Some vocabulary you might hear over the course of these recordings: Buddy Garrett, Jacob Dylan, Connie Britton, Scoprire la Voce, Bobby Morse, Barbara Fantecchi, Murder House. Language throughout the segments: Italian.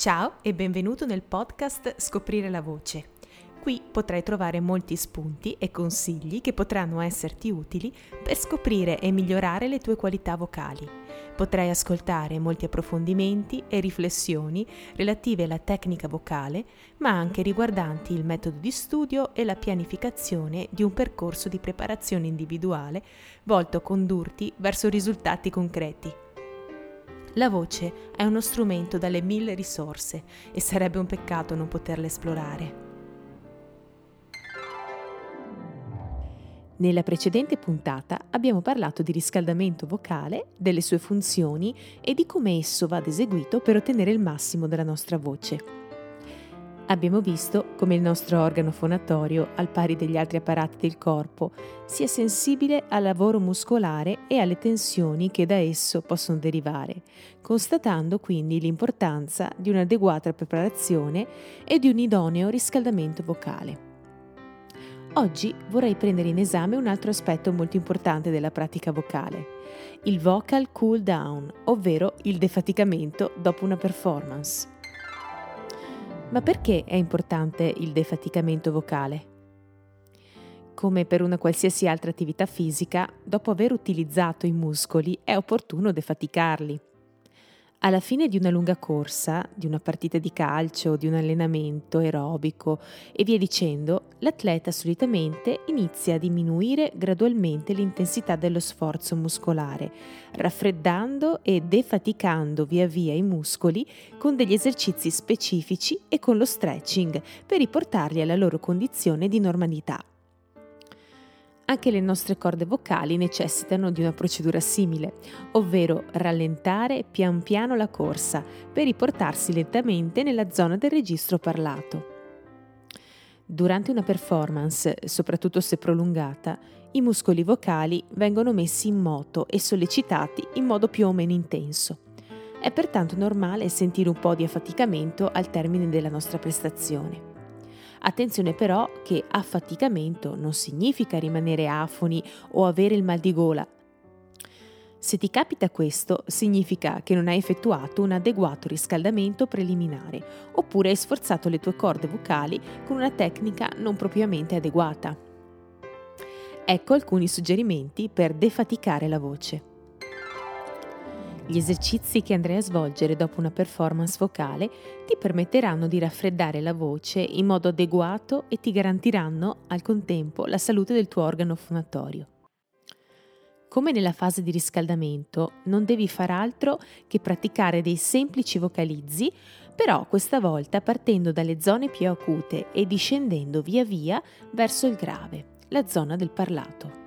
Ciao e benvenuto nel podcast Scoprire la Voce. Qui potrai trovare molti spunti e consigli che potranno esserti utili per scoprire e migliorare le tue qualità vocali. Potrai ascoltare molti approfondimenti e riflessioni relative alla tecnica vocale, ma anche riguardanti il metodo di studio e la pianificazione di un percorso di preparazione individuale volto a condurti verso risultati concreti. La voce è uno strumento dalle 1000 risorse e sarebbe un peccato non poterla esplorare. Nella precedente puntata abbiamo parlato di riscaldamento vocale, delle sue funzioni e di come esso vada eseguito per ottenere il massimo della nostra voce. Abbiamo visto come il nostro organo fonatorio, al pari degli altri apparati del corpo, sia sensibile al lavoro muscolare e alle tensioni che da esso possono derivare, constatando quindi l'importanza di un'adeguata preparazione e di un idoneo riscaldamento vocale. Oggi vorrei prendere in esame un altro aspetto molto importante della pratica vocale, il vocal cool down, ovvero il defaticamento dopo una performance. Ma perché è importante il defaticamento vocale? Come per una qualsiasi altra attività fisica, dopo aver utilizzato i muscoli è opportuno defaticarli. Alla fine di una lunga corsa, di una partita di calcio, di un allenamento aerobico e via dicendo, l'atleta solitamente inizia a diminuire gradualmente l'intensità dello sforzo muscolare, raffreddando e defaticando via via i muscoli con degli esercizi specifici e con lo stretching per riportarli alla loro condizione di normalità. Anche le nostre corde vocali necessitano di una procedura simile, ovvero rallentare pian piano la corsa per riportarsi lentamente nella zona del registro parlato. Durante una performance, soprattutto se prolungata, i muscoli vocali vengono messi in moto e sollecitati in modo più o meno intenso. È pertanto normale sentire un po' di affaticamento al termine della nostra prestazione. Attenzione però che affaticamento non significa rimanere afoni o avere il mal di gola. Se ti capita questo, significa che non hai effettuato un adeguato riscaldamento preliminare, oppure hai sforzato le tue corde vocali con una tecnica non propriamente adeguata. Ecco alcuni suggerimenti per defaticare la voce. Gli esercizi che andrai a svolgere dopo una performance vocale ti permetteranno di raffreddare la voce in modo adeguato e ti garantiranno al contempo la salute del tuo organo fonatorio. Come nella fase di riscaldamento, non devi far altro che praticare dei semplici vocalizzi, però questa volta partendo dalle zone più acute e discendendo via via verso il grave, la zona del parlato.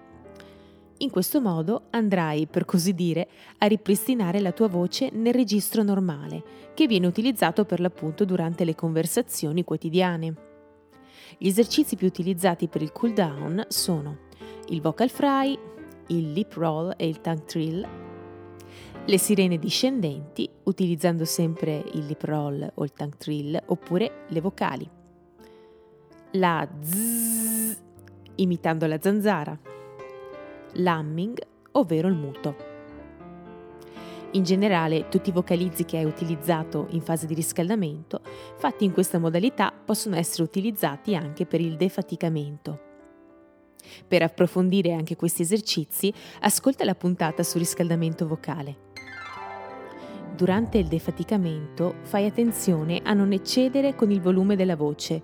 In questo modo andrai, per così dire, a ripristinare la tua voce nel registro normale, che viene utilizzato per l'appunto durante le conversazioni quotidiane. Gli esercizi più utilizzati per il cool down sono il vocal fry, il lip roll e il tongue trill, le sirene discendenti, utilizzando sempre il lip roll o il tongue trill, oppure le vocali, la zzz, imitando la zanzara, l'humming, ovvero il muto. In generale, tutti i vocalizzi che hai utilizzato in fase di riscaldamento, fatti in questa modalità, possono essere utilizzati anche per il defaticamento. Per approfondire anche questi esercizi, ascolta la puntata sul riscaldamento vocale. Durante il defaticamento, fai attenzione a non eccedere con il volume della voce.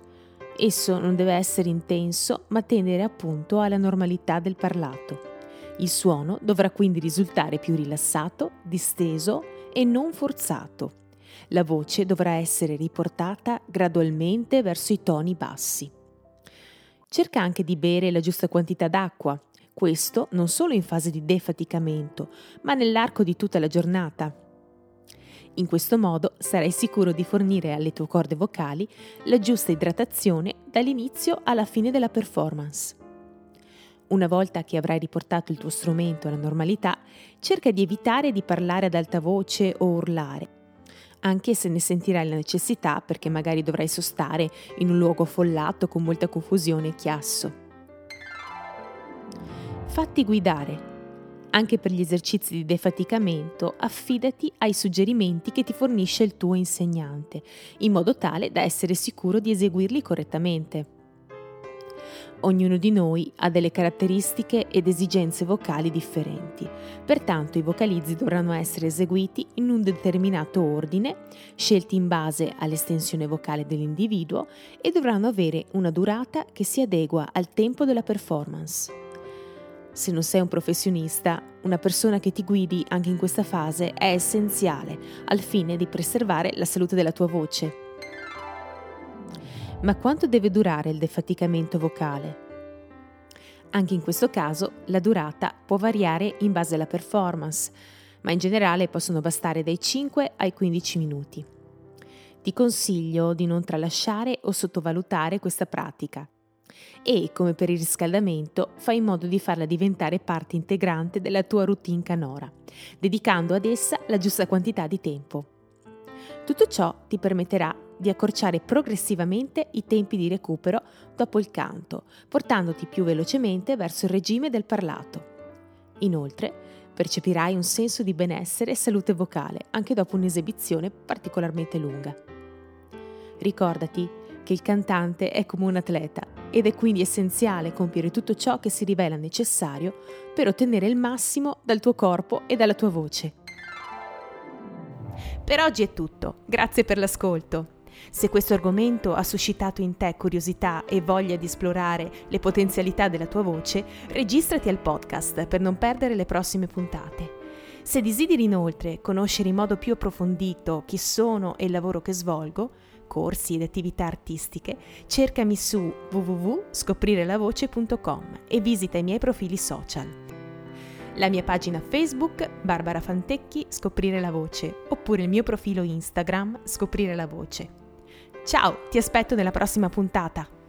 Esso non deve essere intenso, ma tendere appunto alla normalità del parlato. Il suono dovrà quindi risultare più rilassato, disteso e non forzato. La voce dovrà essere riportata gradualmente verso i toni bassi. Cerca anche di bere la giusta quantità d'acqua, questo non solo in fase di defaticamento, ma nell'arco di tutta la giornata. In questo modo sarai sicuro di fornire alle tue corde vocali la giusta idratazione dall'inizio alla fine della performance. Una volta che avrai riportato il tuo strumento alla normalità, cerca di evitare di parlare ad alta voce o urlare, anche se ne sentirai la necessità perché magari dovrai sostare in un luogo affollato con molta confusione e chiasso. Fatti guidare. Anche per gli esercizi di defaticamento, affidati ai suggerimenti che ti fornisce il tuo insegnante, in modo tale da essere sicuro di eseguirli correttamente. Ognuno di noi ha delle caratteristiche ed esigenze vocali differenti, pertanto i vocalizzi dovranno essere eseguiti in un determinato ordine, scelti in base all'estensione vocale dell'individuo e dovranno avere una durata che si adegua al tempo della performance. Se non sei un professionista, una persona che ti guidi anche in questa fase è essenziale al fine di preservare la salute della tua voce. Ma quanto deve durare il defaticamento vocale? Anche in questo caso la durata può variare in base alla performance, ma in generale possono bastare dai 5 ai 15 minuti. Ti consiglio di non tralasciare o sottovalutare questa pratica e, come per il riscaldamento, fai in modo di farla diventare parte integrante della tua routine canora, dedicando ad essa la giusta quantità di tempo. Tutto ciò ti permetterà di accorciare progressivamente i tempi di recupero dopo il canto, portandoti più velocemente verso il regime del parlato. Inoltre, percepirai un senso di benessere e salute vocale anche dopo un'esibizione particolarmente lunga. Ricordati che il cantante è come un atleta ed è quindi essenziale compiere tutto ciò che si rivela necessario per ottenere il massimo dal tuo corpo e dalla tua voce. Per oggi è tutto, grazie per l'ascolto. Se questo argomento ha suscitato in te curiosità e voglia di esplorare le potenzialità della tua voce, registrati al podcast per non perdere le prossime puntate. Se desideri inoltre conoscere in modo più approfondito chi sono e il lavoro che svolgo, corsi ed attività artistiche, cercami su www.scoprirelavoce.com e visita i miei profili social. La mia pagina Facebook, Barbara Fantecchi, Scoprire la Voce, oppure il mio profilo Instagram, Scoprire la Voce. Ciao, ti aspetto nella prossima puntata!